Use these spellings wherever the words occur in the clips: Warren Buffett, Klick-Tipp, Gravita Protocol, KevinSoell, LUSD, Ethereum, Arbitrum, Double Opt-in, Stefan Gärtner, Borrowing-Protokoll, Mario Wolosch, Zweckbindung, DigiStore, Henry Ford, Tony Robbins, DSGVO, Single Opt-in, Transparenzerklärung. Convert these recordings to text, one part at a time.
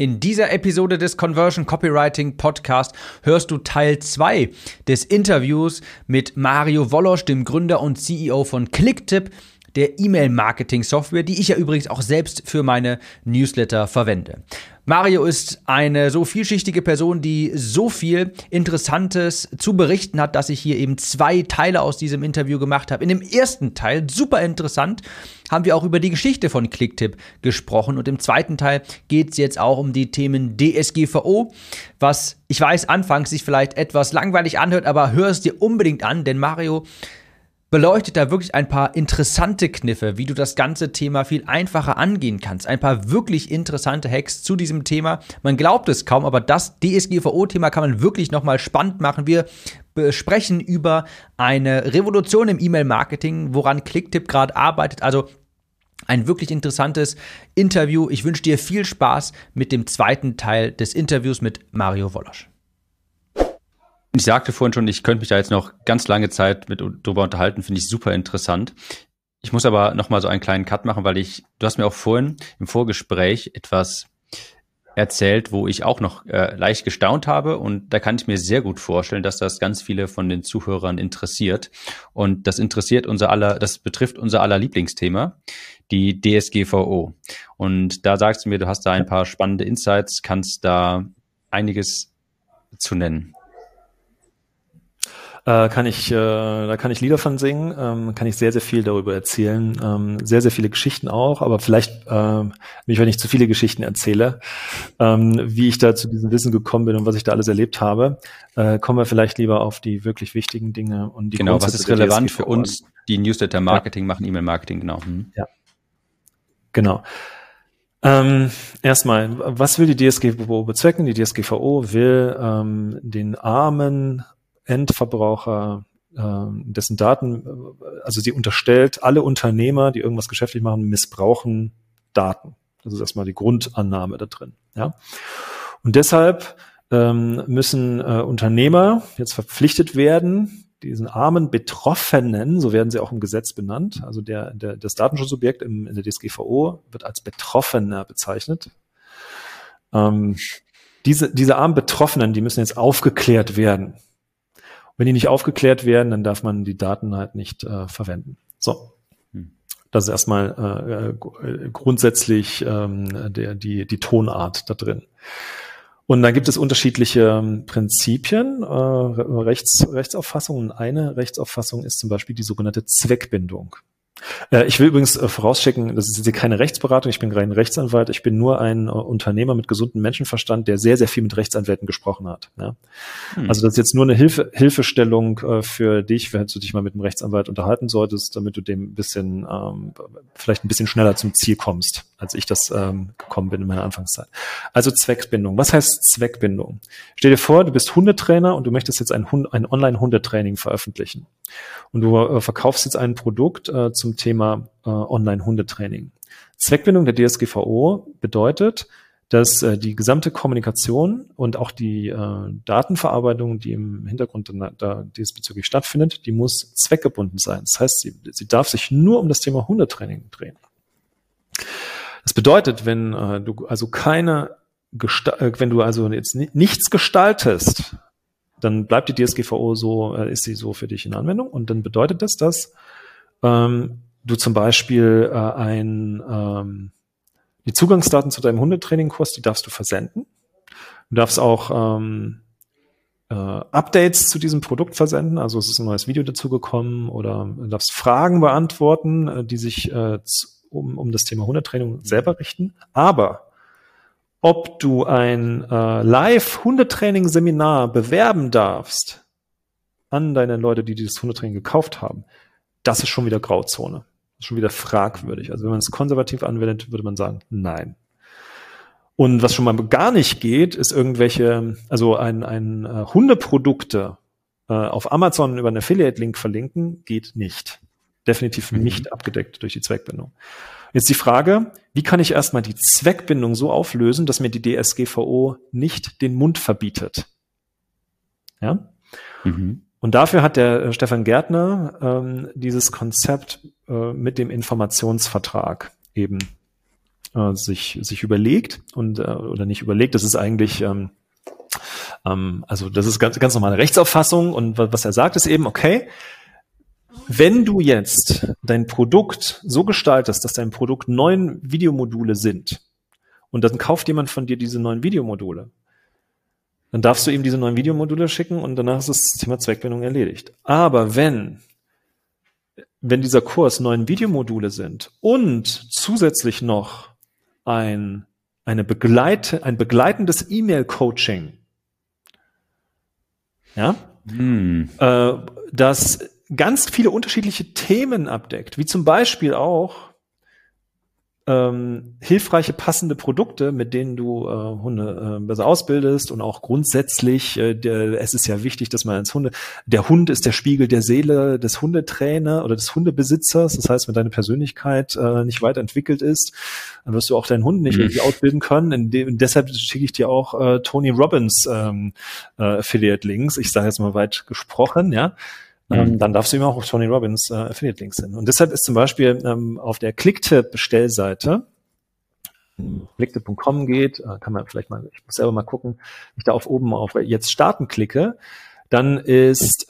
In dieser Episode des Conversion Copywriting Podcast hörst du Teil 2 des Interviews mit Mario Wolosch, dem Gründer und CEO von Klick-Tipp, der E-Mail-Marketing-Software, die ich ja übrigens auch selbst für meine Newsletter verwende. Mario ist eine so vielschichtige Person, die so viel Interessantes zu berichten hat, dass ich hier eben 2 Teile aus diesem Interview gemacht habe. In dem ersten Teil, super interessant, haben wir auch über die Geschichte von Klick-Tipp gesprochen. Und im zweiten Teil geht es jetzt auch um die Themen DSGVO, was ich weiß, anfangs sich vielleicht etwas langweilig anhört, aber hör es dir unbedingt an, denn Mario beleuchtet da wirklich ein paar interessante Kniffe, wie du das ganze Thema viel einfacher angehen kannst. Ein paar wirklich interessante Hacks zu diesem Thema. Man glaubt es kaum, aber das DSGVO-Thema kann man wirklich nochmal spannend machen. Wir besprechen über eine Revolution im E-Mail-Marketing, woran Klick-Tipp gerade arbeitet. Also ein wirklich interessantes Interview. Ich wünsche dir viel Spaß mit dem zweiten Teil des Interviews mit Mario Wolosch. Ich sagte vorhin schon, ich könnte mich da jetzt noch ganz lange Zeit mit drüber unterhalten, finde ich super interessant. Ich muss aber nochmal so einen kleinen Cut machen, weil du hast mir auch vorhin im Vorgespräch etwas erzählt, wo ich auch noch leicht gestaunt habe, und da kann ich mir sehr gut vorstellen, dass das ganz viele von den Zuhörern interessiert, und das interessiert das betrifft unser aller Lieblingsthema, die DSGVO. Und da sagst du mir, du hast da ein paar spannende Insights, kannst da einiges zu nennen. Da kann ich Lieder von singen, kann ich sehr, sehr viel darüber erzählen, sehr, sehr viele Geschichten auch, aber vielleicht, wenn ich zu viele Geschichten erzähle, wie ich da zu diesem Wissen gekommen bin und was ich da alles erlebt habe, kommen wir vielleicht lieber auf die wirklich wichtigen Dinge und die Genau, Grundsätze, was ist relevant für uns, die Newsletter-Marketing machen, E-Mail-Marketing, genau. Mhm. Ja, genau. Erstmal, was will die DSGVO bezwecken? Die DSGVO will den armen Endverbraucher, dessen Daten, also sie unterstellt, alle Unternehmer, die irgendwas geschäftlich machen, missbrauchen Daten. Das ist erstmal die Grundannahme da drin. Ja? Und deshalb müssen Unternehmer jetzt verpflichtet werden, diesen armen Betroffenen, so werden sie auch im Gesetz benannt, also das Datenschutzobjekt in der DSGVO wird als Betroffener bezeichnet. Diese armen Betroffenen, die müssen jetzt aufgeklärt werden. Wenn die nicht aufgeklärt werden, dann darf man die Daten halt nicht verwenden. So, das ist erstmal grundsätzlich die Tonart da drin. Und dann gibt es unterschiedliche Prinzipien, Rechtsauffassungen. Eine Rechtsauffassung ist zum Beispiel die sogenannte Zweckbindung. Ich will übrigens vorausschicken, das ist jetzt hier keine Rechtsberatung, ich bin kein Rechtsanwalt, ich bin nur ein Unternehmer mit gesundem Menschenverstand, der sehr, sehr viel mit Rechtsanwälten gesprochen hat. Ja? Also das ist jetzt nur eine Hilfestellung für dich, wenn du dich mal mit einem Rechtsanwalt unterhalten solltest, damit du dem vielleicht ein bisschen schneller zum Ziel kommst, als ich das gekommen bin in meiner Anfangszeit. Also Zweckbindung. Was heißt Zweckbindung? Stell dir vor, du bist Hundetrainer und du möchtest jetzt ein Online-Hundetraining veröffentlichen. Und du verkaufst jetzt ein Produkt zum Thema Online-Hundetraining. Zweckbindung der DSGVO bedeutet, dass die gesamte Kommunikation und auch die Datenverarbeitung, die im Hintergrund da diesbezüglich stattfindet, die muss zweckgebunden sein. Das heißt, sie darf sich nur um das Thema Hundetraining drehen. Das bedeutet, wenn du also jetzt nichts gestaltest, dann bleibt die DSGVO ist sie so für dich in Anwendung, und dann bedeutet das, dass du zum Beispiel die Zugangsdaten zu deinem Hundetrainingkurs, die darfst du versenden. Du darfst auch Updates zu diesem Produkt versenden, also es ist ein neues Video dazu gekommen, oder du darfst Fragen beantworten, die sich um das Thema Hundetraining selber richten, aber ob du ein Live-Hundetraining-Seminar bewerben darfst an deine Leute, die dieses Hundetraining gekauft haben, das ist schon wieder Grauzone. Das ist schon wieder fragwürdig. Also wenn man es konservativ anwendet, würde man sagen, nein. Und was schon mal gar nicht geht, ist Hundeprodukte auf Amazon über einen Affiliate-Link verlinken, geht nicht. Definitiv nicht abgedeckt durch die Zweckbindung. Jetzt die Frage, wie kann ich erstmal die Zweckbindung so auflösen, dass mir die DSGVO nicht den Mund verbietet? Ja? Mhm. Und dafür hat der Stefan Gärtner dieses Konzept mit dem Informationsvertrag eben sich überlegt und oder nicht überlegt, das ist eigentlich also das ist ganz normale Rechtsauffassung, und was er sagt ist eben, okay, wenn du jetzt dein Produkt so gestaltest, dass dein Produkt 9 Videomodule sind und dann kauft jemand von dir diese 9 Videomodule, dann darfst du ihm diese 9 Videomodule schicken und danach ist das Thema Zweckbindung erledigt. Aber wenn dieser Kurs 9 Videomodule sind und zusätzlich noch ein begleitendes E-Mail-Coaching, ja, das ganz viele unterschiedliche Themen abdeckt, wie zum Beispiel auch hilfreiche, passende Produkte, mit denen du Hunde besser ausbildest, und auch grundsätzlich, es ist ja wichtig, dass man der Hund ist der Spiegel der Seele des Hundetrainer oder des Hundebesitzers, das heißt, wenn deine Persönlichkeit nicht weiterentwickelt ist, dann wirst du auch deinen Hund nicht richtig ausbilden können, deshalb schicke ich dir auch Tony Robbins Affiliate-Links, ich sage jetzt mal weit gesprochen, ja. Dann darfst du immer auch auf Tony Robbins Affiliate-Links hin. Und deshalb ist zum Beispiel auf der Klick-Tipp-Bestellseite, klick-tipp.com geht, kann man vielleicht mal, ich muss selber mal gucken, wenn ich da oben auf Jetzt starten klicke, dann gibt's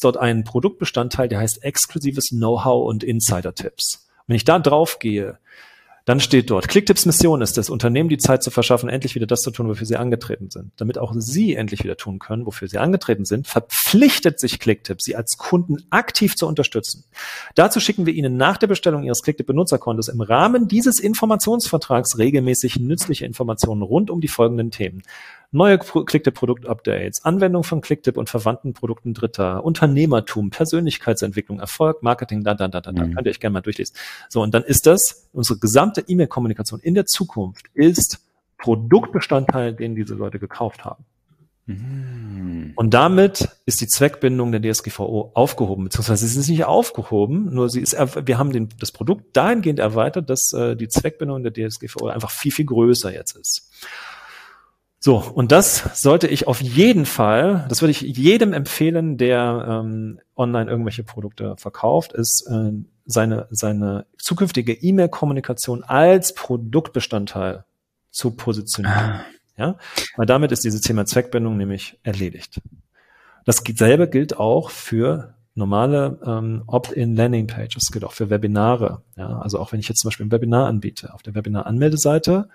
dort einen Produktbestandteil, der heißt exklusives Know-how und Insider-Tipps. Wenn ich da drauf gehe, dann steht dort, Klick-Tipps Mission ist es, Unternehmen die Zeit zu verschaffen, endlich wieder das zu tun, wofür sie angetreten sind. Damit auch sie endlich wieder tun können, wofür sie angetreten sind, verpflichtet sich Klick-Tipp, sie als Kunden aktiv zu unterstützen. Dazu schicken wir ihnen nach der Bestellung ihres Klick-Tipp-Benutzerkontos im Rahmen dieses Informationsvertrags regelmäßig nützliche Informationen rund um die folgenden Themen. Neue Klick-Tipp-Produkt-Updates, Anwendung von Klick-Tipp und verwandten Produkten Dritter, Unternehmertum, Persönlichkeitsentwicklung, Erfolg, Marketing, könnt ihr euch gerne mal durchlesen. So, und dann ist das, unsere gesamte E-Mail-Kommunikation in der Zukunft ist Produktbestandteil, den diese Leute gekauft haben. Mhm. Und damit ist die Zweckbindung der DSGVO aufgehoben, beziehungsweise sie ist nicht aufgehoben, nur wir haben das Produkt dahingehend erweitert, dass die Zweckbindung der DSGVO einfach viel, viel größer jetzt ist. So, und das sollte ich auf jeden Fall, das würde ich jedem empfehlen, der online irgendwelche Produkte verkauft, ist seine zukünftige E-Mail-Kommunikation als Produktbestandteil zu positionieren. Ja? Weil damit ist dieses Thema Zweckbindung nämlich erledigt. Dasselbe gilt auch für normale Opt-in-Landing-Pages, das gilt auch für Webinare. Ja? Also auch wenn ich jetzt zum Beispiel ein Webinar anbiete, auf der Webinar-Anmeldeseite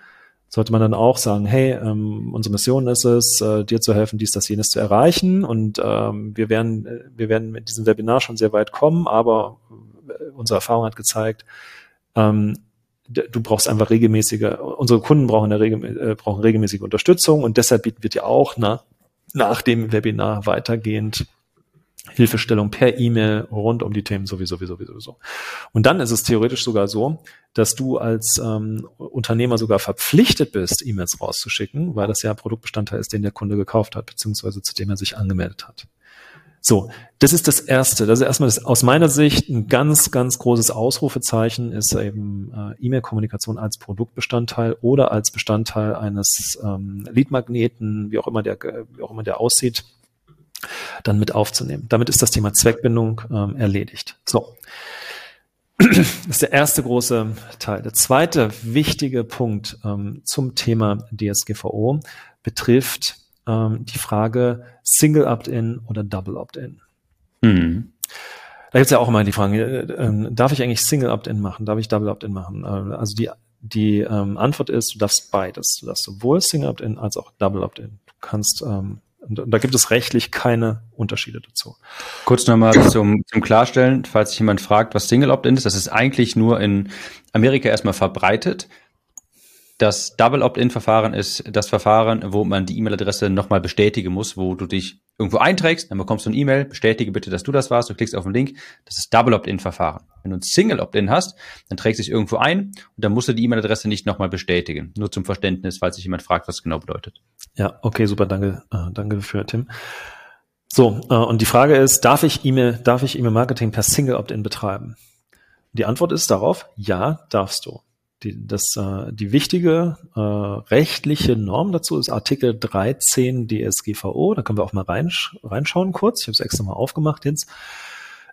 sollte man dann auch sagen, hey, unsere Mission ist es, dir zu helfen, dies, das, jenes zu erreichen, und wir werden mit diesem Webinar schon sehr weit kommen, aber unsere Erfahrung hat gezeigt, unsere Kunden brauchen regelmäßige Unterstützung, und deshalb bieten wir dir auch nach dem Webinar weitergehend Hilfestellung per E-Mail rund um die Themen sowieso. Und dann ist es theoretisch sogar so, dass du als Unternehmer sogar verpflichtet bist, E-Mails rauszuschicken, weil das ja Produktbestandteil ist, den der Kunde gekauft hat, beziehungsweise zu dem er sich angemeldet hat. So, das ist das Erste. Das ist erstmal aus meiner Sicht ein ganz, ganz großes Ausrufezeichen, ist eben E-Mail-Kommunikation als Produktbestandteil oder als Bestandteil eines Lead-Magneten, wie auch immer der aussieht, dann mit aufzunehmen. Damit ist das Thema Zweckbindung erledigt. So, das ist der erste große Teil. Der zweite wichtige Punkt zum Thema DSGVO betrifft die Frage Single Opt-in oder Double Opt-in. Mhm. Da gibt es ja auch immer die Fragen, darf ich eigentlich Single Opt-in machen, darf ich Double Opt-in machen? Also die Antwort ist, du darfst beides. Du darfst sowohl Single Opt-in als auch Double Opt-in. Du kannst und da gibt es rechtlich keine Unterschiede dazu. Kurz nochmal zum Klarstellen, falls sich jemand fragt, was Single Opt-in ist, das ist eigentlich nur in Amerika erstmal verbreitet. Das Double Opt-in-Verfahren ist das Verfahren, wo man die E-Mail-Adresse nochmal bestätigen muss, wo du dich irgendwo einträgst, dann bekommst du eine E-Mail, bestätige bitte, dass du das warst, du klickst auf den Link, das ist Double Opt-in-Verfahren. Wenn du ein Single Opt-in hast, dann trägst du dich irgendwo ein und dann musst du die E-Mail-Adresse nicht nochmal bestätigen. Nur zum Verständnis, falls sich jemand fragt, was das genau bedeutet. Ja, okay, super, danke dafür, Tim. So, und die Frage ist, darf ich E-Mail-Marketing per Single Opt-in betreiben? Die Antwort ist darauf, ja, darfst du. Die wichtige rechtliche Norm dazu ist Artikel 13 DSGVO. Da können wir auch mal reinschauen kurz. Ich habe es extra mal aufgemacht jetzt.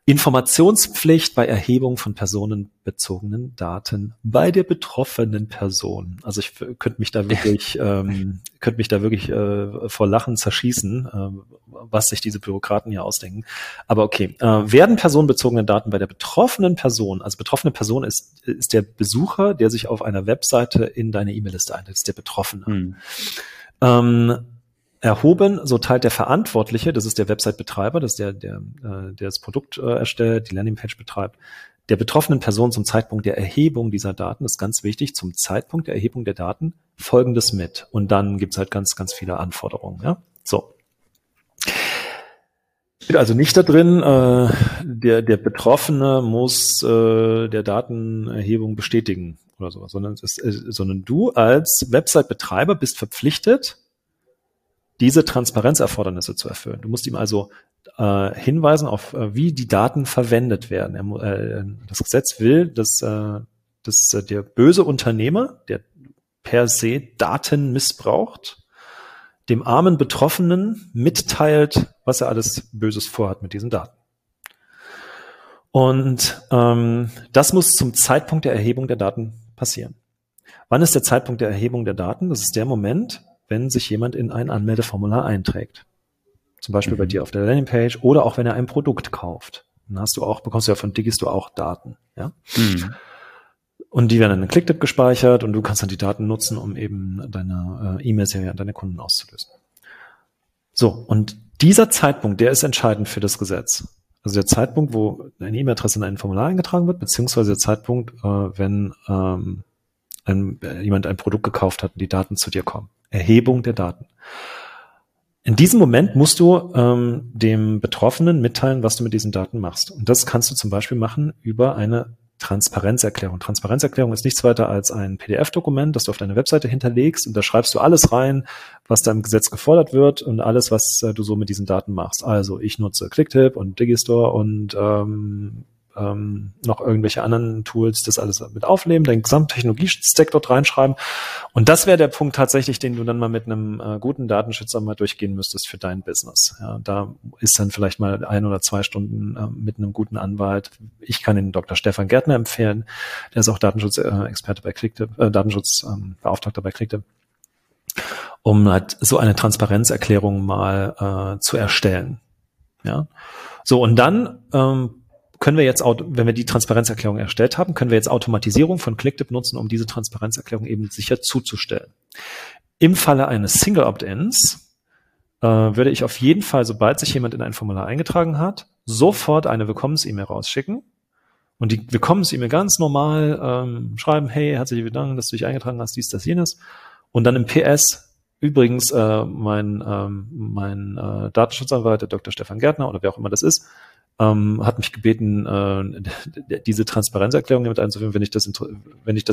Informationspflicht bei Erhebung von personenbezogenen Daten bei der betroffenen Person. Also ich könnte mich da wirklich vor Lachen zerschießen, was sich diese Bürokraten hier ausdenken. Aber okay, werden personenbezogene Daten bei der betroffenen Person, also betroffene Person ist der Besucher, der sich auf einer Webseite in deine E-Mail-Liste einträgt, ist der Betroffene. Mhm. Erhoben, so teilt der Verantwortliche, das ist der Website-Betreiber, das ist der das Produkt erstellt, die Landingpage betreibt, der betroffenen Person zum Zeitpunkt der Erhebung dieser Daten, das ist ganz wichtig, zum Zeitpunkt der Erhebung der Daten Folgendes mit. Und dann gibt's halt ganz, ganz viele Anforderungen. Ja, so. Steht also nicht da drin, der Betroffene muss der Datenerhebung bestätigen oder sowas, sondern du als Website-Betreiber bist verpflichtet, diese Transparenzerfordernisse zu erfüllen. Du musst ihm also hinweisen auf, wie die Daten verwendet werden. Das Gesetz will, dass der böse Unternehmer, der per se Daten missbraucht, dem armen Betroffenen mitteilt, was er alles Böses vorhat mit diesen Daten. Und das muss zum Zeitpunkt der Erhebung der Daten passieren. Wann ist der Zeitpunkt der Erhebung der Daten? Das ist der Moment, wenn sich jemand in ein Anmeldeformular einträgt. Zum Beispiel bei dir auf der Landingpage oder auch wenn er ein Produkt kauft. Dann bekommst du ja von DigiStore auch Daten. Ja? Mhm. Und die werden dann in Klick-Tipp gespeichert und du kannst dann die Daten nutzen, um eben deine E-Mails an deine Kunden auszulösen. So, und dieser Zeitpunkt, der ist entscheidend für das Gesetz. Also der Zeitpunkt, wo eine E-Mail-Adresse in ein Formular eingetragen wird, beziehungsweise der Zeitpunkt, wenn jemand ein Produkt gekauft hat und die Daten zu dir kommen. Erhebung der Daten. In diesem Moment musst du dem Betroffenen mitteilen, was du mit diesen Daten machst. Und das kannst du zum Beispiel machen über eine Transparenzerklärung. Transparenzerklärung ist nichts weiter als ein PDF-Dokument, das du auf deiner Webseite hinterlegst und da schreibst du alles rein, was da im Gesetz gefordert wird und alles, was du so mit diesen Daten machst. Also ich nutze Klick-Tipp und DigiStore und noch irgendwelche anderen Tools, das alles mit aufnehmen, deinen gesamten Technologie-Stack dort reinschreiben. Und das wäre der Punkt tatsächlich, den du dann mal mit einem guten Datenschützer mal durchgehen müsstest für dein Business. Ja, da ist dann vielleicht mal 1 oder 2 Stunden mit einem guten Anwalt. Ich kann den Dr. Stefan Gärtner empfehlen. Der ist auch Datenschutzexperte bei Klick-Tipp, Datenschutzbeauftragter bei Klick-Tipp, um halt so eine Transparenzerklärung mal zu erstellen. Ja, so und dann können wir jetzt, wenn wir die Transparenzerklärung erstellt haben, können wir jetzt Automatisierung von Klick-Tipp nutzen, um diese Transparenzerklärung eben sicher zuzustellen. Im Falle eines Single-Opt-Ins würde ich auf jeden Fall, sobald sich jemand in ein Formular eingetragen hat, sofort eine Willkommens-E-Mail rausschicken und die Willkommens-E-Mail ganz normal schreiben, hey, herzliche Bedanken, dass du dich eingetragen hast, dies, das, jenes und dann im PS übrigens, mein Datenschutzanwalt, der Dr. Stefan Gärtner oder wer auch immer das ist, hat mich gebeten, diese Transparenzerklärung mit einzuführen. Wenn dich das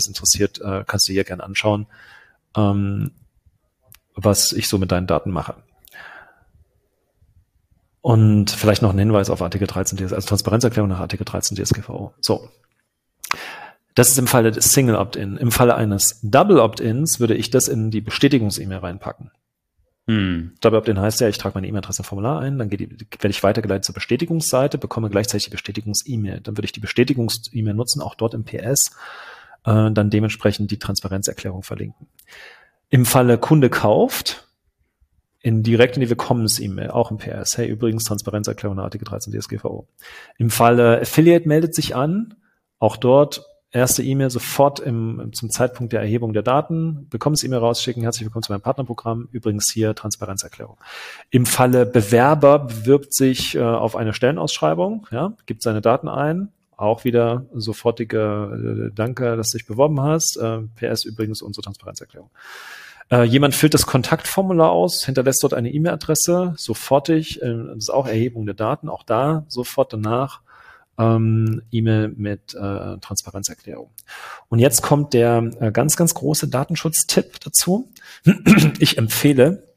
interessiert, kannst du hier gerne anschauen, was ich so mit deinen Daten mache. Und vielleicht noch ein Hinweis auf Artikel 13 DSGVO, also Transparenzerklärung nach Artikel 13 DSGVO. So. Das ist im Falle des Single Opt-in. Im Falle eines Double Opt-ins würde ich das in die Bestätigungs-E-Mail reinpacken. Double Opt-in heißt ja, ich trage meine E-Mail-Adresse im Formular ein, dann werde ich weitergeleitet zur Bestätigungsseite, bekomme gleichzeitig die Bestätigungs-E-Mail. Dann würde ich die Bestätigungs-E-Mail nutzen, auch dort im PS, dann dementsprechend die Transparenzerklärung verlinken. Im Falle Kunde kauft, direkt in die Willkommens-E-Mail, auch im PS. Hey, übrigens, Transparenzerklärung nach Artikel 13 DSGVO. Im Falle Affiliate meldet sich an, auch dort erste E-Mail sofort zum Zeitpunkt der Erhebung der Daten, Willkommens-E-Mail rausschicken, herzlich willkommen zu meinem Partnerprogramm, übrigens hier Transparenzerklärung. Im Falle Bewerber bewirbt sich auf eine Stellenausschreibung, ja, gibt seine Daten ein, auch wieder sofortige Danke, dass du dich beworben hast, PS übrigens unsere Transparenzerklärung. Jemand füllt das Kontaktformular aus, hinterlässt dort eine E-Mail-Adresse, sofortig, das ist auch Erhebung der Daten, auch da sofort danach E-Mail mit Transparenzerklärung. Und jetzt kommt der ganz, ganz große Datenschutztipp dazu. Ich empfehle,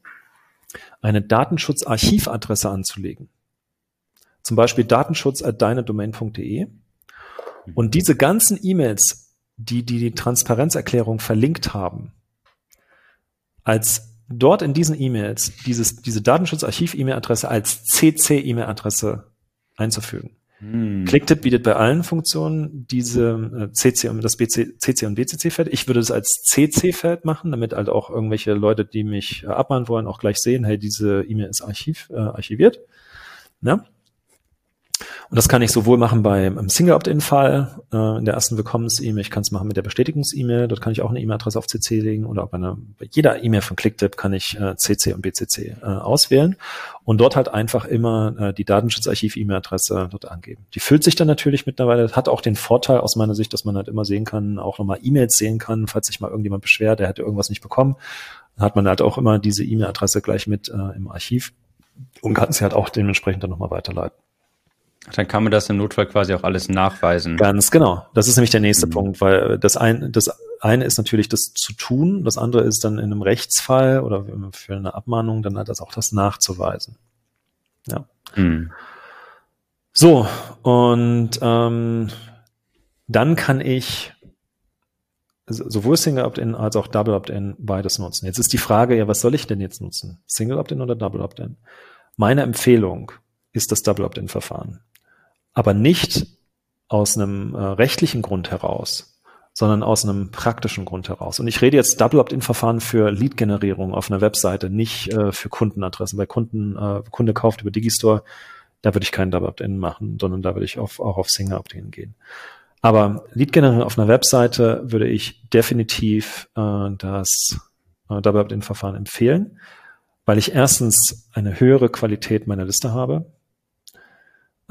eine Datenschutzarchivadresse anzulegen. Zum Beispiel datenschutz@deinedomain.de. Und diese ganzen E-Mails, die Transparenzerklärung verlinkt haben, als dort in diesen E-Mails diese Datenschutzarchiv-E-Mail-Adresse als CC-E-Mail-Adresse einzufügen. Klick-Tipp bietet bei allen Funktionen diese CC und das BC, CC und BCC-Feld. Ich würde es als CC-Feld machen, damit halt auch irgendwelche Leute, die mich abmahnen wollen, auch gleich sehen, hey, diese E-Mail ist archiviert. Ne? Und das kann ich sowohl machen beim Single-Opt-In-Fall, in der ersten Willkommens-E-Mail. Ich kann es machen mit der Bestätigungs-E-Mail. Dort kann ich auch eine E-Mail-Adresse auf CC legen oder auch bei jeder E-Mail von Klick-Tipp kann ich CC und BCC auswählen und dort halt einfach immer die Datenschutzarchiv-E-Mail-Adresse dort angeben. Die füllt sich dann natürlich mittlerweile, hat auch den Vorteil aus meiner Sicht, dass man halt immer sehen kann, auch nochmal E-Mails sehen kann, falls sich mal irgendjemand beschwert, der hätte irgendwas nicht bekommen. Dann hat man halt auch immer diese E-Mail-Adresse gleich mit im Archiv und kann sie halt auch dementsprechend dann nochmal weiterleiten. Dann kann man das im Notfall quasi auch alles nachweisen. Ganz genau. Das ist nämlich der nächste Punkt, weil das eine ist natürlich das zu tun, das andere ist dann in einem Rechtsfall oder für eine Abmahnung dann halt auch das nachzuweisen. Ja. Mhm. So, und dann kann ich sowohl Single Opt-in als auch Double Opt-in beides nutzen. Jetzt ist die Frage, ja, was soll ich denn jetzt nutzen? Single Opt-in oder Double Opt-in? Meine Empfehlung ist das Double Opt-in-Verfahren. Aber nicht aus einem rechtlichen Grund heraus, sondern aus einem praktischen Grund heraus. Und ich rede jetzt Double Opt-in-Verfahren für Lead-Generierung auf einer Webseite, nicht für Kundenadressen. Bei Kunde kauft über DigiStore, da würde ich keinen Double Opt-in machen, sondern da würde ich auch auf Single Opt-in gehen. Aber Lead-Generierung auf einer Webseite würde ich definitiv das Double Opt-in-Verfahren empfehlen, weil ich erstens eine höhere Qualität meiner Liste habe,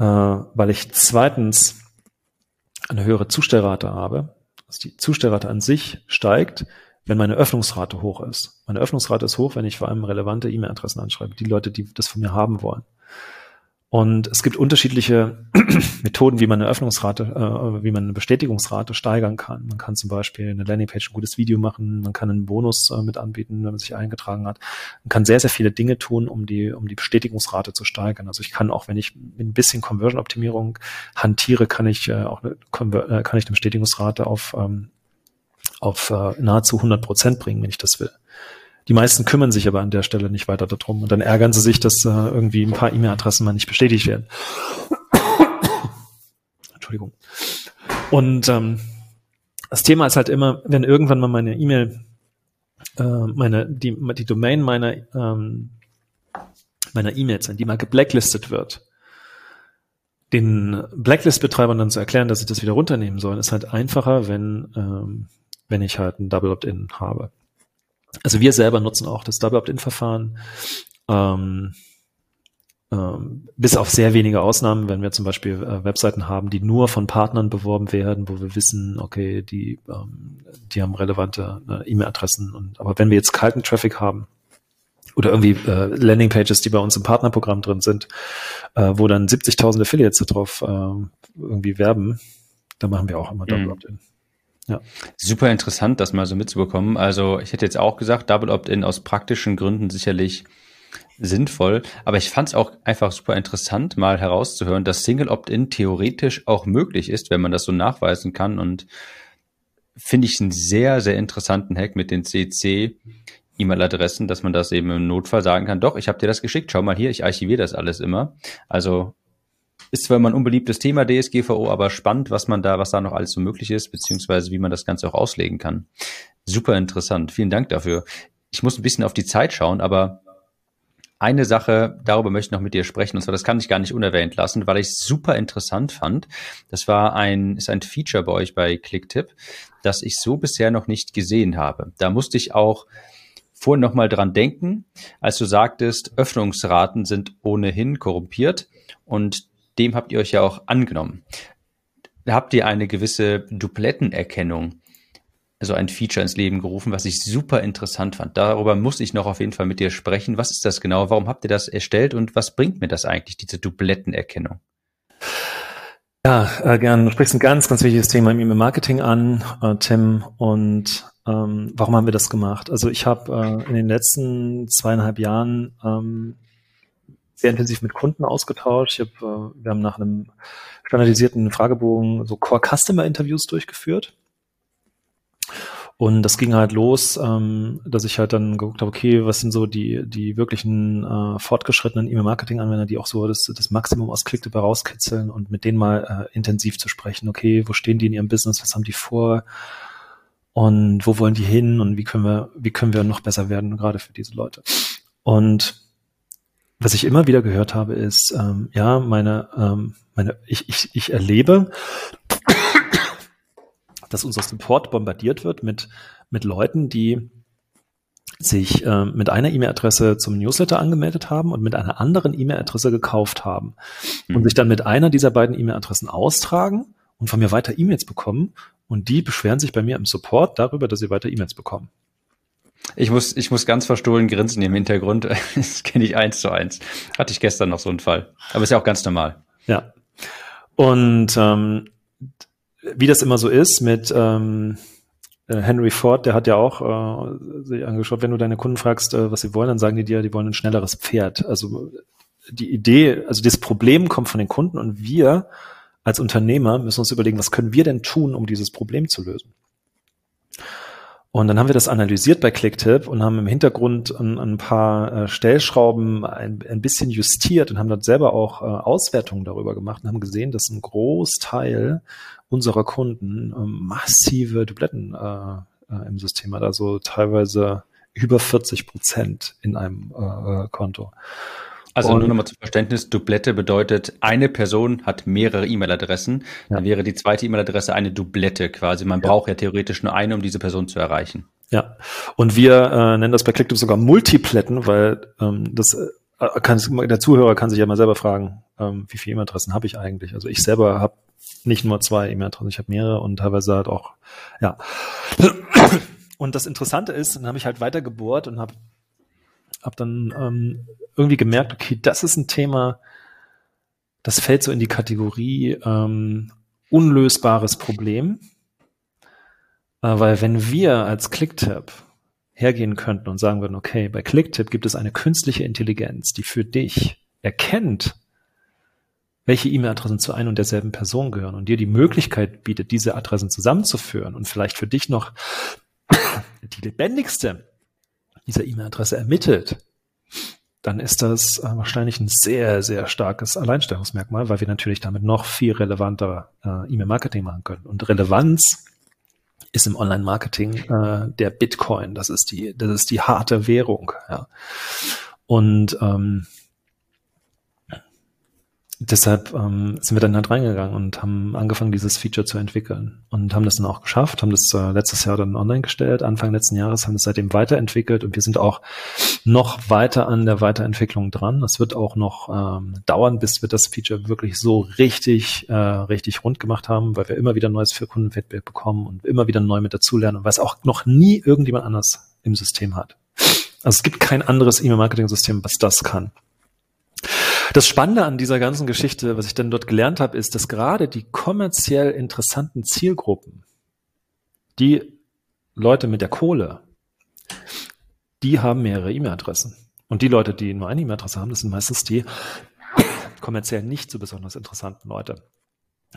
weil ich zweitens eine höhere Zustellrate habe, also die Zustellrate an sich steigt, wenn meine Öffnungsrate hoch ist. Meine Öffnungsrate ist hoch, wenn ich vor allem relevante E-Mail-Adressen anschreibe, die Leute, die das von mir haben wollen. Und es gibt unterschiedliche Methoden, wie man eine Bestätigungsrate steigern kann. Man kann zum Beispiel eine Landingpage, ein gutes Video machen, man kann einen Bonus mit anbieten, wenn man sich eingetragen hat. Man kann sehr, sehr viele Dinge tun, um die Bestätigungsrate zu steigern. Also ich kann auch, wenn ich mit ein bisschen Conversion-Optimierung hantiere, kann ich eine Bestätigungsrate auf nahezu 100% bringen, wenn ich das will. Die meisten kümmern sich aber an der Stelle nicht weiter darum und dann ärgern sie sich, dass irgendwie ein paar E-Mail-Adressen mal nicht bestätigt werden. Entschuldigung. Und das Thema ist halt immer, wenn irgendwann mal meine E-Mail, die Domain meiner E-Mails, die mal geblacklistet wird, den Blacklist-Betreibern dann zu erklären, dass sie das wieder runternehmen sollen, ist halt einfacher, wenn ich halt ein Double Opt-in habe. Also wir selber nutzen auch das Double Opt-in-Verfahren, bis auf sehr wenige Ausnahmen, wenn wir zum Beispiel Webseiten haben, die nur von Partnern beworben werden, wo wir wissen, okay, die haben relevante E-Mail-Adressen. Aber wenn wir jetzt kalten Traffic haben oder irgendwie Landingpages, die bei uns im Partnerprogramm drin sind, wo dann 70.000 Affiliates darauf irgendwie werben, dann machen wir auch immer Double Opt-in. Ja. Super interessant, das mal so mitzubekommen. Also ich hätte jetzt auch gesagt, Double Opt-in aus praktischen Gründen sicherlich sinnvoll, aber ich fand es auch einfach super interessant, mal herauszuhören, dass Single Opt-in theoretisch auch möglich ist, wenn man das so nachweisen kann, und finde ich einen sehr, sehr interessanten Hack mit den CC-E-Mail-Adressen, dass man das eben im Notfall sagen kann, doch, ich habe dir das geschickt, schau mal hier, ich archiviere das alles immer. Also ist zwar immer ein unbeliebtes Thema, DSGVO, aber spannend, was da noch alles so möglich ist, beziehungsweise wie man das Ganze auch auslegen kann. Super interessant. Vielen Dank dafür. Ich muss ein bisschen auf die Zeit schauen, aber eine Sache, darüber möchte ich noch mit dir sprechen, und zwar, das kann ich gar nicht unerwähnt lassen, weil ich es super interessant fand. Das war ist ein Feature bei euch bei Klick-Tipp, das ich so bisher noch nicht gesehen habe. Da musste ich auch vorhin nochmal dran denken, als du sagtest, Öffnungsraten sind ohnehin korrumpiert, und dem habt ihr euch ja auch angenommen. Da habt ihr eine gewisse Duplettenerkennung, also ein Feature ins Leben gerufen, was ich super interessant fand. Darüber muss ich noch auf jeden Fall mit dir sprechen. Was ist das genau? Warum habt ihr das erstellt und was bringt mir das eigentlich, diese Duplettenerkennung? Ja, gern. Du sprichst ein ganz, ganz wichtiges Thema im E-Mail-Marketing an, Tim. Und warum haben wir das gemacht? Also ich habe in den letzten 2,5 Jahren sehr intensiv mit Kunden ausgetauscht. Wir haben nach einem standardisierten Fragebogen so Core-Customer-Interviews durchgeführt Und das ging halt los, dass ich halt dann geguckt habe, okay, was sind so die wirklichen fortgeschrittenen E-Mail-Marketing-Anwender, die auch so das Maximum aus Klick-Tipp herauskitzeln und mit denen mal intensiv zu sprechen. Okay, wo stehen die in ihrem Business, was haben die vor und wo wollen die hin und wie können wir noch besser werden, gerade für diese Leute. Und was ich immer wieder gehört habe, ist, ich erlebe, dass unser Support bombardiert wird mit Leuten, die sich mit einer E-Mail-Adresse zum Newsletter angemeldet haben und mit einer anderen E-Mail-Adresse gekauft haben und sich dann mit einer dieser beiden E-Mail-Adressen austragen und von mir weiter E-Mails bekommen, und die beschweren sich bei mir im Support darüber, dass sie weiter E-Mails bekommen. Ich muss ganz verstohlen grinsen im Hintergrund. Das kenne ich 1:1. Hatte ich gestern noch so einen Fall. Aber ist ja auch ganz normal. Ja. Und wie das immer so ist mit Henry Ford, der hat ja auch sich angeschaut, wenn du deine Kunden fragst, was sie wollen, dann sagen die dir, die wollen ein schnelleres Pferd. Also die Idee, also das Problem kommt von den Kunden, und wir als Unternehmer müssen uns überlegen, was können wir denn tun, um dieses Problem zu lösen. Und dann haben wir das analysiert bei Klick-Tipp und haben im Hintergrund ein paar Stellschrauben ein bisschen justiert und haben dort selber auch Auswertungen darüber gemacht und haben gesehen, dass ein Großteil unserer Kunden massive Dubletten im System hat, also teilweise über 40% in einem Konto. Also nur nochmal zum Verständnis, Dublette bedeutet, eine Person hat mehrere E-Mail-Adressen, ja. Dann wäre die zweite E-Mail-Adresse eine Dublette quasi. Man braucht ja theoretisch nur eine, um diese Person zu erreichen. Ja, und wir nennen das bei Klick-Tipp sogar Multipletten, weil der Zuhörer kann sich ja mal selber fragen, wie viele E-Mail-Adressen habe ich eigentlich? Also ich selber habe nicht nur 2 E-Mail-Adressen, ich habe mehrere und teilweise halt auch, ja. Und das Interessante ist, dann habe ich halt weiter gebohrt und habe dann irgendwie gemerkt, okay, das ist ein Thema, das fällt so in die Kategorie unlösbares Problem, weil wenn wir als Klick-Tipp hergehen könnten und sagen würden, okay, bei Klick-Tipp gibt es eine künstliche Intelligenz, die für dich erkennt, welche E-Mail-Adressen zu einer und derselben Person gehören und dir die Möglichkeit bietet, diese Adressen zusammenzuführen und vielleicht für dich noch die lebendigste dieser E-Mail-Adresse ermittelt, dann ist das wahrscheinlich ein sehr, sehr starkes Alleinstellungsmerkmal, weil wir natürlich damit noch viel relevanter E-Mail-Marketing machen können. Und Relevanz ist im Online-Marketing der Bitcoin. Das ist die harte Währung. Ja. Und deshalb sind wir dann halt reingegangen und haben angefangen, dieses Feature zu entwickeln, und haben das dann auch geschafft, haben das letztes Jahr dann online gestellt, Anfang letzten Jahres, haben es seitdem weiterentwickelt, und wir sind auch noch weiter an der Weiterentwicklung dran. Das wird auch noch dauern, bis wir das Feature wirklich so richtig rund gemacht haben, weil wir immer wieder neues für Kundenfeedback bekommen und immer wieder neu mit dazulernen, und was auch noch nie irgendjemand anders im System hat. Also es gibt kein anderes E-Mail-Marketing-System, was das kann. Das Spannende an dieser ganzen Geschichte, was ich dann dort gelernt habe, ist, dass gerade die kommerziell interessanten Zielgruppen, die Leute mit der Kohle, die haben mehrere E-Mail-Adressen. Und die Leute, die nur eine E-Mail-Adresse haben, das sind meistens die kommerziell nicht so besonders interessanten Leute.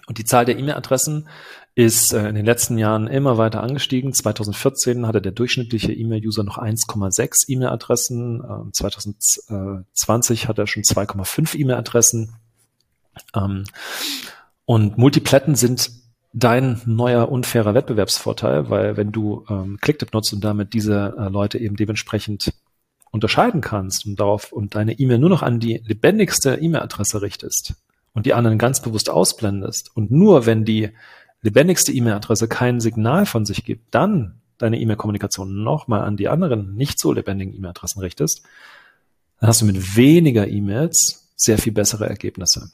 Und die Zahl der E-Mail-Adressen ist in den letzten Jahren immer weiter angestiegen. 2014 hatte der durchschnittliche E-Mail-User noch 1,6 E-Mail-Adressen. 2020 hat er schon 2,5 E-Mail-Adressen. Und Multipletten sind dein neuer unfairer Wettbewerbsvorteil, weil wenn du Klick-Tipp nutzt und damit diese Leute eben dementsprechend unterscheiden kannst und deine E-Mail nur noch an die lebendigste E-Mail-Adresse richtest, und die anderen ganz bewusst ausblendest, und nur wenn die lebendigste E-Mail-Adresse kein Signal von sich gibt, dann deine E-Mail-Kommunikation nochmal an die anderen nicht so lebendigen E-Mail-Adressen richtest, dann hast du mit weniger E-Mails sehr viel bessere Ergebnisse.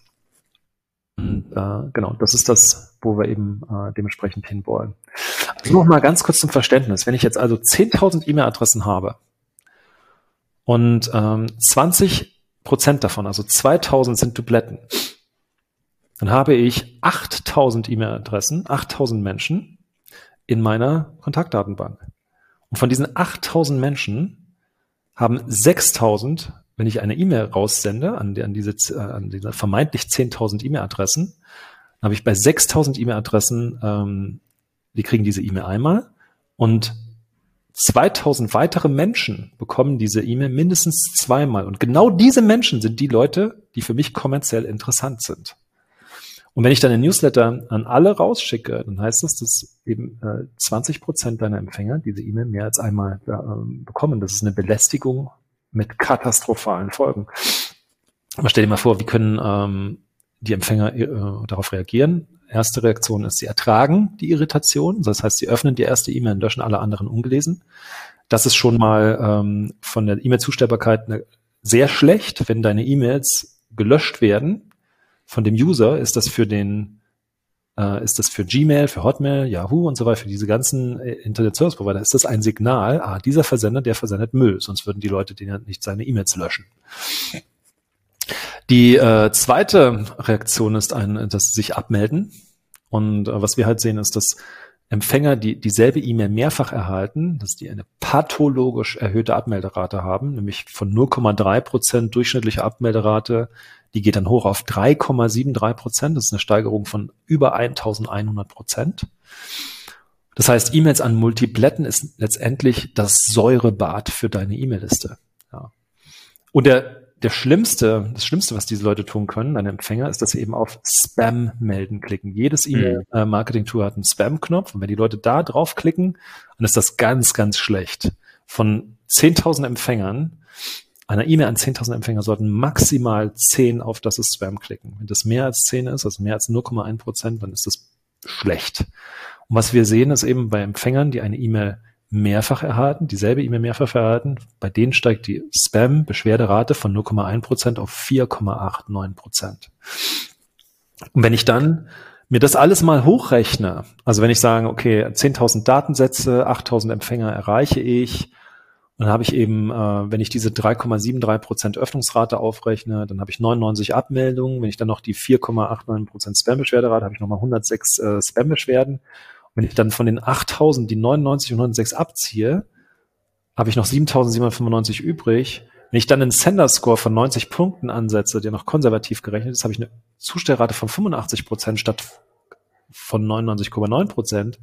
Und genau, das ist das, wo wir eben dementsprechend hinwollen. Also nochmal ganz kurz zum Verständnis. Wenn ich jetzt also 10.000 E-Mail-Adressen habe und 20% davon, also 2.000 sind Dubletten, dann habe ich 8.000 E-Mail-Adressen, 8.000 Menschen in meiner Kontaktdatenbank. Und von diesen 8.000 Menschen haben 6.000, wenn ich eine E-Mail raussende an diese vermeintlich 10.000 E-Mail-Adressen, habe ich bei 6.000 E-Mail-Adressen, die kriegen diese E-Mail einmal, Und 2000 weitere Menschen bekommen diese E-Mail mindestens zweimal. Und genau diese Menschen sind die Leute, die für mich kommerziell interessant sind. Und wenn ich dann den Newsletter an alle rausschicke, dann heißt das, dass eben 20% deiner Empfänger diese E-Mail mehr als einmal bekommen. Das ist eine Belästigung mit katastrophalen Folgen. Aber stell dir mal vor, wie können die Empfänger darauf reagieren? Erste Reaktion ist, sie ertragen die Irritation. Das heißt, sie öffnen die erste E-Mail und löschen alle anderen ungelesen. Das ist schon mal von der E-Mail-Zustellbarkeit sehr schlecht. Wenn deine E-Mails gelöscht werden von dem User, ist das für den, ist das für Gmail, für Hotmail, Yahoo und so weiter, für diese ganzen Internet-Service-Provider, ist das ein Signal, dieser Versender, der versendet Müll, sonst würden die Leute denen nicht seine E-Mails löschen. Die zweite Reaktion ist, dass sie sich abmelden. Und was wir halt sehen, ist, dass Empfänger, die dieselbe E-Mail mehrfach erhalten, dass die eine pathologisch erhöhte Abmelderate haben, nämlich von 0,3% durchschnittliche Abmelderate, die geht dann hoch auf 3,73%. Das ist eine Steigerung von über 1100%. Das heißt, E-Mails an Multipletten ist letztendlich das Säurebad für deine E-Mail-Liste. Ja. Und das Schlimmste, was diese Leute tun können, deine Empfänger, ist, dass sie eben auf Spam-Melden klicken. Jedes E-Mail-Marketing-Tool hat einen Spam-Knopf. Und wenn die Leute da draufklicken, dann ist das ganz, ganz schlecht. Von 10.000 Empfängern, einer E-Mail an 10.000 Empfänger, sollten maximal 10 auf das ist Spam klicken. Wenn das mehr als 10 ist, also mehr als 0,1%, dann ist das schlecht. Und was wir sehen, ist eben bei Empfängern, die eine E-Mail mehrfach erhalten, dieselbe E-Mail mehrfach erhalten, bei denen steigt die Spam-Beschwerderate von 0,1% auf 4,89%. Und wenn ich dann mir das alles mal hochrechne, also wenn ich sage, okay, 10.000 Datensätze, 8.000 Empfänger erreiche ich, und dann habe ich eben, wenn ich diese 3,73% Öffnungsrate aufrechne, dann habe ich 99 Abmeldungen, wenn ich dann noch die 4,89% Spam-Beschwerderate, habe ich nochmal 106 Spam-Beschwerden. Wenn ich dann von den 8.000 die 99 und 106 abziehe, habe ich noch 7.795 übrig. Wenn ich dann einen Sender-Score von 90 Punkten ansetze, der noch konservativ gerechnet ist, habe ich eine Zustellrate von 85% statt von 99,9%.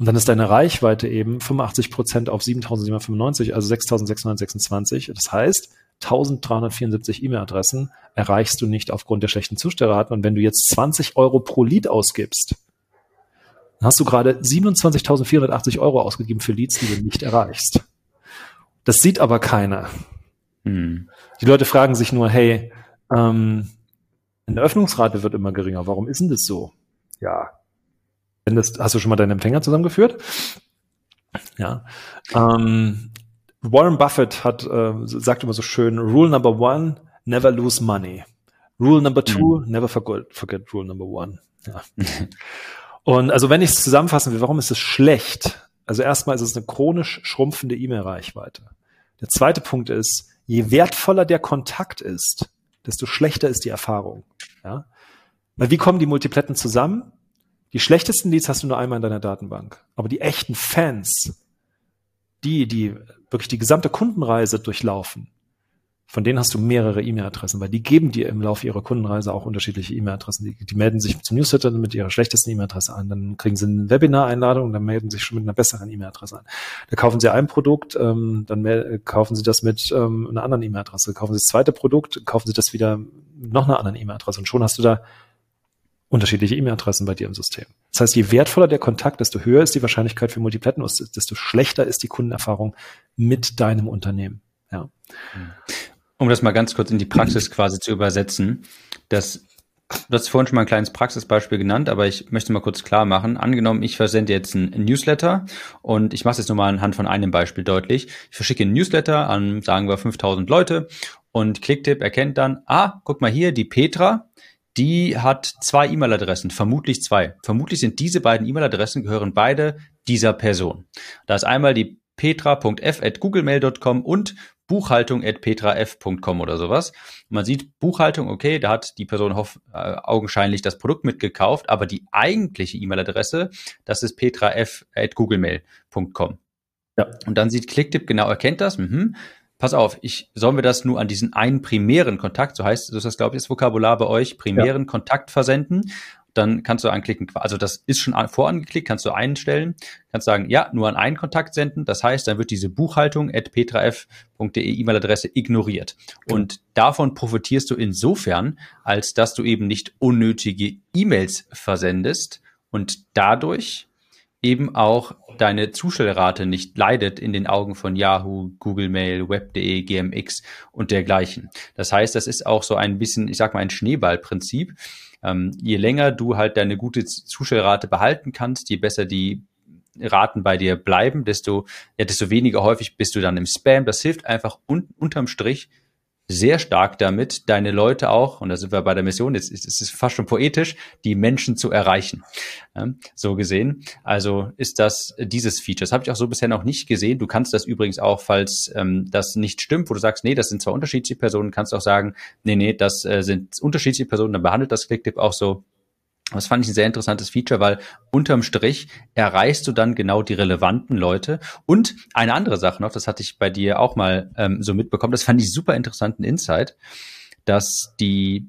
Und dann ist deine Reichweite eben 85% auf 7.795, also 6.626. Das heißt, 1.374 E-Mail-Adressen erreichst du nicht aufgrund der schlechten Zustellraten. Und wenn du jetzt 20 Euro pro Lead ausgibst, dann hast du gerade 27.480 Euro ausgegeben für Leads, die du nicht erreichst. Das sieht aber keiner. Hm. Die Leute fragen sich nur, hey, eine Öffnungsrate wird immer geringer. Warum ist denn das so? Ja. Hast du schon mal deinen Empfänger zusammengeführt? Ja. Warren Buffett sagt immer so schön, Rule number one, never lose money. Rule number two, never forget rule number one. Ja. Und also wenn ich es zusammenfassen will, warum ist es schlecht? Also erstmal ist es eine chronisch schrumpfende E-Mail-Reichweite. Der zweite Punkt ist, je wertvoller der Kontakt ist, desto schlechter ist die Erfahrung. Ja? Weil wie kommen die Multipletten zusammen? Die schlechtesten Leads hast du nur einmal in deiner Datenbank. Aber die echten Fans, die wirklich die gesamte Kundenreise durchlaufen, von denen hast du mehrere E-Mail-Adressen, weil die geben dir im Laufe ihrer Kundenreise auch unterschiedliche E-Mail-Adressen. Die melden sich zum Newsletter mit ihrer schlechtesten E-Mail-Adresse an, dann kriegen sie eine Webinar-Einladung, dann melden sich schon mit einer besseren E-Mail-Adresse an. Da kaufen sie ein Produkt, dann kaufen sie das mit einer anderen E-Mail-Adresse, kaufen sie das zweite Produkt, kaufen sie das wieder mit noch einer anderen E-Mail-Adresse und schon hast du da unterschiedliche E-Mail-Adressen bei dir im System. Das heißt, je wertvoller der Kontakt, desto höher ist die Wahrscheinlichkeit für Multipletten, desto schlechter ist die Kundenerfahrung mit deinem Unternehmen. Ja. Um das mal ganz kurz in die Praxis quasi zu übersetzen, du hast vorhin schon mal ein kleines Praxisbeispiel genannt, aber ich möchte mal kurz klar machen. Angenommen, ich versende jetzt einen Newsletter und ich mache es jetzt nochmal anhand von einem Beispiel deutlich. Ich verschicke einen Newsletter an, sagen wir, 5.000 Leute und Klick-Tipp erkennt dann, guck mal hier, die Petra, die hat 2 E-Mail-Adressen, vermutlich 2. Vermutlich sind diese beiden E-Mail-Adressen, gehören beide dieser Person. Da ist einmal die petra.f@googlemail.com und buchhaltung@petraf.com oder sowas. Man sieht Buchhaltung, okay, da hat die Person augenscheinlich das Produkt mitgekauft, aber die eigentliche E-Mail-Adresse, das ist petraf@googlemail.com. Ja. Und dann sieht Klick-Tipp genau, erkennt das, pass auf, sollen wir das nur an diesen einen primären Kontakt, so heißt das, glaube ich, das Vokabular bei euch, primären Kontakt versenden. dann kannst du anklicken. Also das ist schon vorangeklickt, kannst du einstellen, kannst sagen, ja, nur an einen Kontakt senden. Das heißt, dann wird diese Buchhaltung @petraf.de E-Mail-Adresse ignoriert. Und davon profitierst du insofern, als dass du eben nicht unnötige E-Mails versendest und dadurch eben auch deine Zustellrate nicht leidet in den Augen von Yahoo, Google Mail, Web.de, GMX und dergleichen. Das heißt, das ist auch so ein bisschen, ich sag mal, ein Schneeballprinzip. Je länger du halt deine gute Zustellrate behalten kannst, je besser die Raten bei dir bleiben, desto weniger häufig bist du dann im Spam. Das hilft einfach unterm Strich sehr stark damit, deine Leute auch, und da sind wir bei der Mission, jetzt ist es fast schon poetisch, die Menschen zu erreichen. So gesehen. Also ist das dieses Feature. Das habe ich auch so bisher noch nicht gesehen. Du kannst das übrigens auch, falls das nicht stimmt, wo du sagst, nee, das sind zwei unterschiedliche Personen, kannst auch sagen, nee, das sind unterschiedliche Personen, dann behandelt das Klick-Tipp auch so. Das fand ich ein sehr interessantes Feature, weil unterm Strich erreichst du dann genau die relevanten Leute. Und eine andere Sache noch, das hatte ich bei dir auch mal so mitbekommen, das fand ich super interessanten Insight, dass die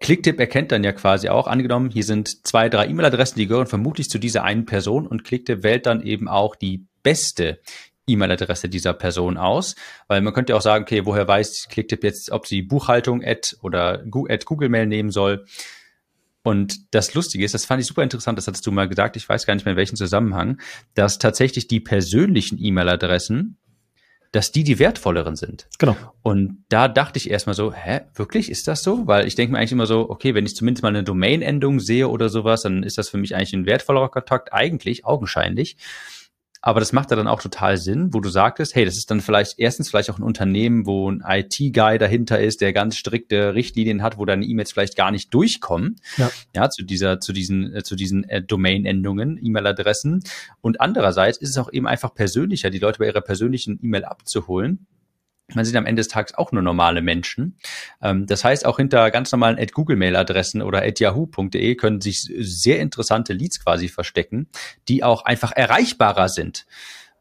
Klick-Tipp erkennt dann ja quasi auch, angenommen, hier sind 2, 3 E-Mail-Adressen, die gehören vermutlich zu dieser einen Person, und Klick-Tipp wählt dann eben auch die beste E-Mail-Adresse dieser Person aus, weil man könnte auch sagen, okay, woher weiß Klick-Tipp jetzt, ob sie Buchhaltung oder @Google-Mail nehmen soll. Und das Lustige ist, das fand ich super interessant, das hattest du mal gesagt, ich weiß gar nicht mehr in welchem Zusammenhang, dass tatsächlich die persönlichen E-Mail-Adressen, dass die wertvolleren sind. Genau. Und da dachte ich erstmal so, wirklich, ist das so? Weil ich denke mir eigentlich immer so, okay, wenn ich zumindest mal eine Domain-Endung sehe oder sowas, dann ist das für mich eigentlich ein wertvollerer Kontakt, eigentlich, augenscheinlich. Aber das macht ja dann auch total Sinn, wo du sagtest, hey, das ist dann vielleicht auch ein Unternehmen, wo ein IT-Guy dahinter ist, der ganz strikte Richtlinien hat, wo deine E-Mails vielleicht gar nicht durchkommen, ja zu diesen Domain-Endungen, E-Mail-Adressen. Und andererseits ist es auch eben einfach persönlicher, die Leute bei ihrer persönlichen E-Mail abzuholen. Man sieht am Ende des Tages auch nur normale Menschen. Das heißt, auch hinter ganz normalen @Google-Mail-Adressen oder @yahoo.de können sich sehr interessante Leads quasi verstecken, die auch einfach erreichbarer sind,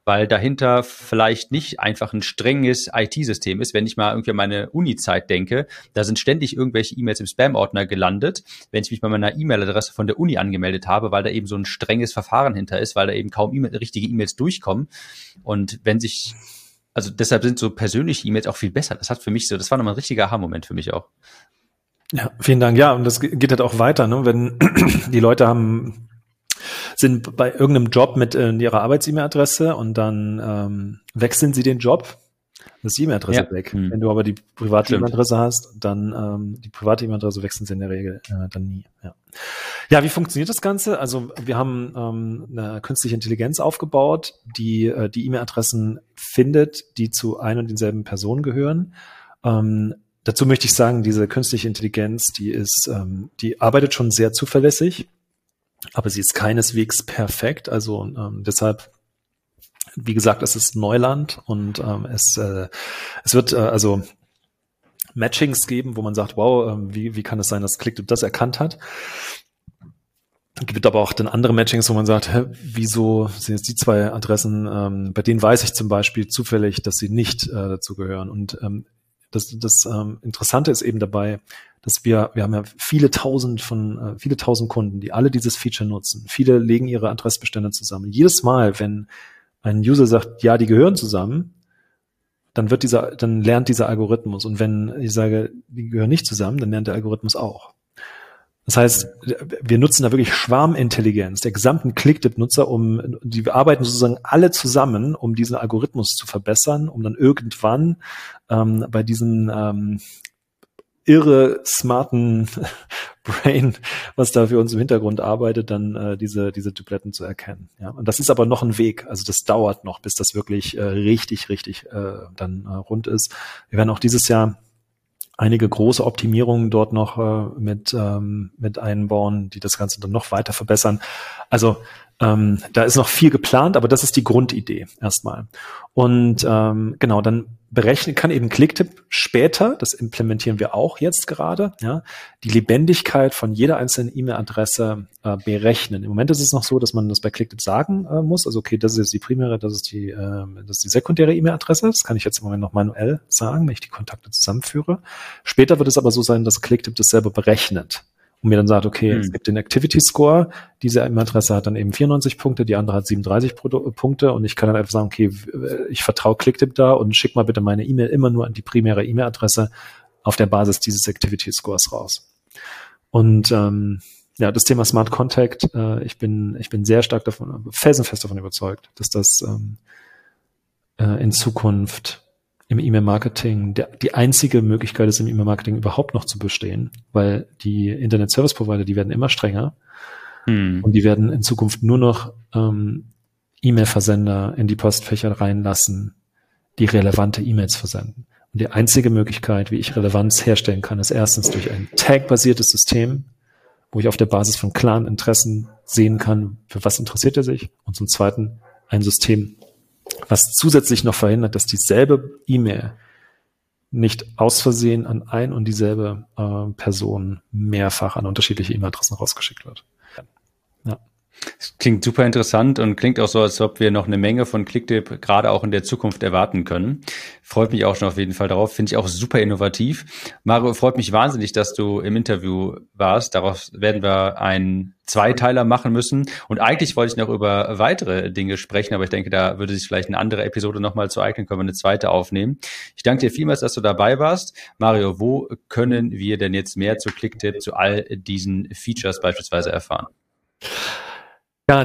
weil dahinter vielleicht nicht einfach ein strenges IT-System ist. Wenn ich mal irgendwie an meine Uni-Zeit denke, da sind ständig irgendwelche E-Mails im Spam-Ordner gelandet, wenn ich mich bei meiner E-Mail-Adresse von der Uni angemeldet habe, weil da eben so ein strenges Verfahren hinter ist, weil da eben kaum richtige E-Mails durchkommen. Und also deshalb sind so persönliche E-Mails auch viel besser. Das war nochmal ein richtiger Aha-Moment für mich auch. Ja, vielen Dank. Ja, und das geht halt auch weiter, ne? Wenn die Leute sind bei irgendeinem Job mit ihrer Arbeits-E-Mail-Adresse und dann wechseln sie den Job, das ist die E-Mail-Adresse weg. Hm. Wenn du aber die private E-Mail-Adresse hast, dann die private E-Mail-Adresse wechseln sie in der Regel dann nie. Ja, wie funktioniert das Ganze? Also wir haben eine künstliche Intelligenz aufgebaut, die die E-Mail-Adressen findet, die zu ein und denselben Personen gehören. Dazu möchte ich sagen, diese künstliche Intelligenz, die arbeitet schon sehr zuverlässig, aber sie ist keineswegs perfekt. Also deshalb, wie gesagt, es ist Neuland und es wird also Matchings geben, wo man sagt, wow, wie kann es sein, dass Klick-Tipp das erkannt hat? Gibt aber auch dann andere Matchings, wo man sagt, wieso sind jetzt die zwei Adressen, bei denen weiß ich zum Beispiel zufällig, dass sie nicht dazu gehören. Und das Interessante ist eben dabei, dass wir haben ja viele tausend Kunden, die alle dieses Feature nutzen. Viele legen ihre Adressbestände zusammen. Jedes Mal, wenn ein User sagt, ja, die gehören zusammen, dann lernt dieser Algorithmus. Und wenn ich sage, die gehören nicht zusammen, dann lernt der Algorithmus auch. Das heißt, wir nutzen da wirklich Schwarmintelligenz der gesamten Klick-Tipp-Nutzer, wir arbeiten sozusagen alle zusammen, um diesen Algorithmus zu verbessern, um dann irgendwann bei diesen irre smarten Brain, was da für uns im Hintergrund arbeitet, dann diese Dupletten zu erkennen. Ja? Und das ist aber noch ein Weg. Also das dauert noch, bis das wirklich richtig dann rund ist. Wir werden auch dieses Jahr einige große Optimierungen dort noch mit einbauen, die das Ganze dann noch weiter verbessern. Also da ist noch viel geplant, aber das ist die Grundidee erstmal. Und genau, dann berechnen kann eben Klick-Tipp später, das implementieren wir auch jetzt gerade, ja, die Lebendigkeit von jeder einzelnen E-Mail-Adresse berechnen. Im Moment ist es noch so, dass man das bei Klick-Tipp sagen muss, also okay, das ist jetzt die primäre, das ist die sekundäre E-Mail-Adresse, das kann ich jetzt im Moment noch manuell sagen, wenn ich die Kontakte zusammenführe. Später wird es aber so sein, dass Klick-Tipp das selber berechnet und mir dann sagt, okay, es gibt den Activity Score, diese Adresse hat dann eben 94 Punkte, die andere hat 37 Punkte und ich kann dann einfach sagen, okay, ich vertraue Klick-Tipp da und schick mal bitte meine E-Mail immer nur an die primäre E-Mail-Adresse auf der Basis dieses Activity Scores raus. Und ja, das Thema Smart Contact, ich bin sehr stark davon, felsenfest davon überzeugt, dass das in Zukunft im E-Mail-Marketing die einzige Möglichkeit ist, im E-Mail-Marketing überhaupt noch zu bestehen, weil die Internet-Service-Provider, die werden immer strenger und die werden in Zukunft nur noch E-Mail-Versender in die Postfächer reinlassen, die relevante E-Mails versenden. Und die einzige Möglichkeit, wie ich Relevanz herstellen kann, ist erstens durch ein Tag-basiertes System, wo ich auf der Basis von klaren Interessen sehen kann, für was interessiert er sich, und zum Zweiten ein System, was zusätzlich noch verhindert, dass dieselbe E-Mail nicht aus Versehen an ein und dieselbe Person mehrfach an unterschiedliche E-Mail-Adressen rausgeschickt wird. Ja. Das klingt super interessant und klingt auch so, als ob wir noch eine Menge von Klick-Tipp gerade auch in der Zukunft erwarten können. Freut mich auch schon auf jeden Fall drauf. Finde ich auch super innovativ. Mario, freut mich wahnsinnig, dass du im Interview warst. Darauf werden wir einen Zweiteiler machen müssen. Und eigentlich wollte ich noch über weitere Dinge sprechen, aber ich denke, da würde sich vielleicht eine andere Episode nochmal zu eignen, können wir eine zweite aufnehmen. Ich danke dir vielmals, dass du dabei warst. Mario, wo können wir denn jetzt mehr zu Klick-Tipp, zu all diesen Features beispielsweise erfahren? Ja,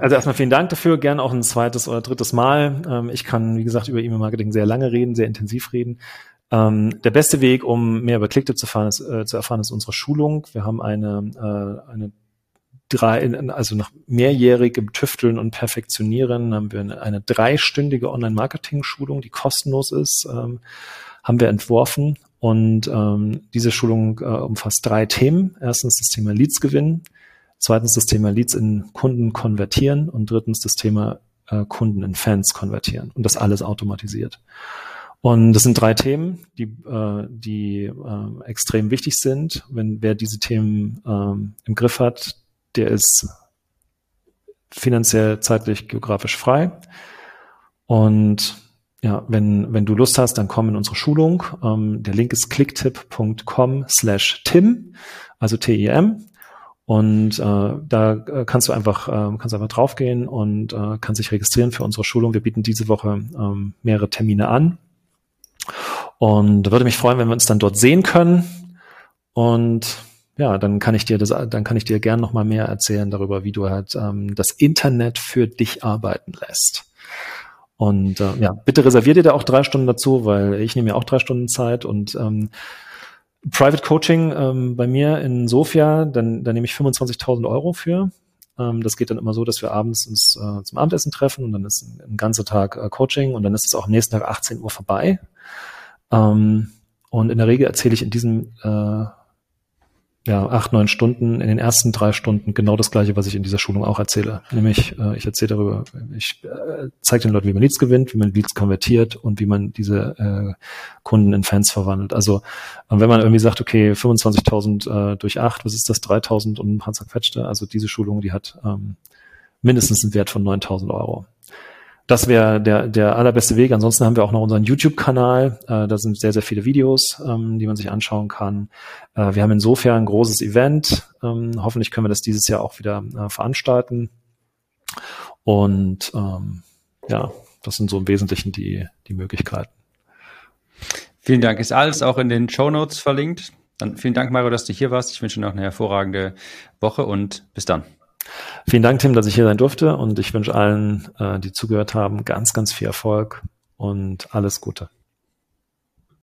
also erstmal vielen Dank dafür, gerne auch ein zweites oder drittes Mal. Ich kann, wie gesagt, über E-Mail-Marketing sehr lange reden, sehr intensiv reden. Der beste Weg, um mehr über Klick-Tipp zu erfahren, ist unsere Schulung. Wir haben also nach mehrjährigem Tüfteln und Perfektionieren haben wir eine 3-stündige Online-Marketing-Schulung, die kostenlos ist, haben wir entworfen. Und diese Schulung umfasst 3 Themen. Erstens das Thema Leads gewinnen. Zweitens das Thema Leads in Kunden konvertieren und drittens das Thema Kunden in Fans konvertieren und das alles automatisiert. Und das sind 3 Themen, die extrem wichtig sind. Wer diese Themen im Griff hat, der ist finanziell, zeitlich, geografisch frei. Und ja, wenn du Lust hast, dann komm in unsere Schulung. Der Link ist klicktipp.com/tim, also TIM. Und da kannst du einfach draufgehen und kannst dich registrieren für unsere Schulung. Wir bieten diese Woche mehrere Termine an. Und würde mich freuen, wenn wir uns dann dort sehen können. Und ja, dann kann ich dir gern nochmal mehr erzählen darüber, wie du halt das Internet für dich arbeiten lässt. Und ja, bitte reservier dir da auch 3 Stunden dazu, weil ich nehme ja auch 3 Stunden Zeit und Private Coaching bei mir in Sofia, dann nehme ich 25.000 € für. Das geht dann immer so, dass wir abends uns zum Abendessen treffen und dann ist ein ganzer Tag Coaching und dann ist es auch am nächsten Tag 18 Uhr vorbei. Und in der Regel erzähle ich in diesen 8-9 Stunden, in den ersten 3 Stunden genau das Gleiche, was ich in dieser Schulung auch erzähle. Nämlich, ich erzähle darüber, ich zeige den Leuten, wie man Leads gewinnt, wie man Leads konvertiert und wie man diese Kunden in Fans verwandelt. Also wenn man irgendwie sagt, okay, 25.000 durch 8, was ist das, 3.000 und ein paar zerquetschte? Also diese Schulung, die hat mindestens einen Wert von 9.000 €. Das wäre der allerbeste Weg. Ansonsten haben wir auch noch unseren YouTube-Kanal. Da sind sehr, sehr viele Videos, die man sich anschauen kann. Wir haben insofern ein großes Event. Hoffentlich können wir das dieses Jahr auch wieder veranstalten. Und ja, das sind so im Wesentlichen die Möglichkeiten. Vielen Dank. Ist alles auch in den Shownotes verlinkt. Dann vielen Dank, Mario, dass du hier warst. Ich wünsche dir noch eine hervorragende Woche und bis dann. Vielen Dank, Tim, dass ich hier sein durfte und ich wünsche allen, die zugehört haben, ganz, ganz viel Erfolg und alles Gute.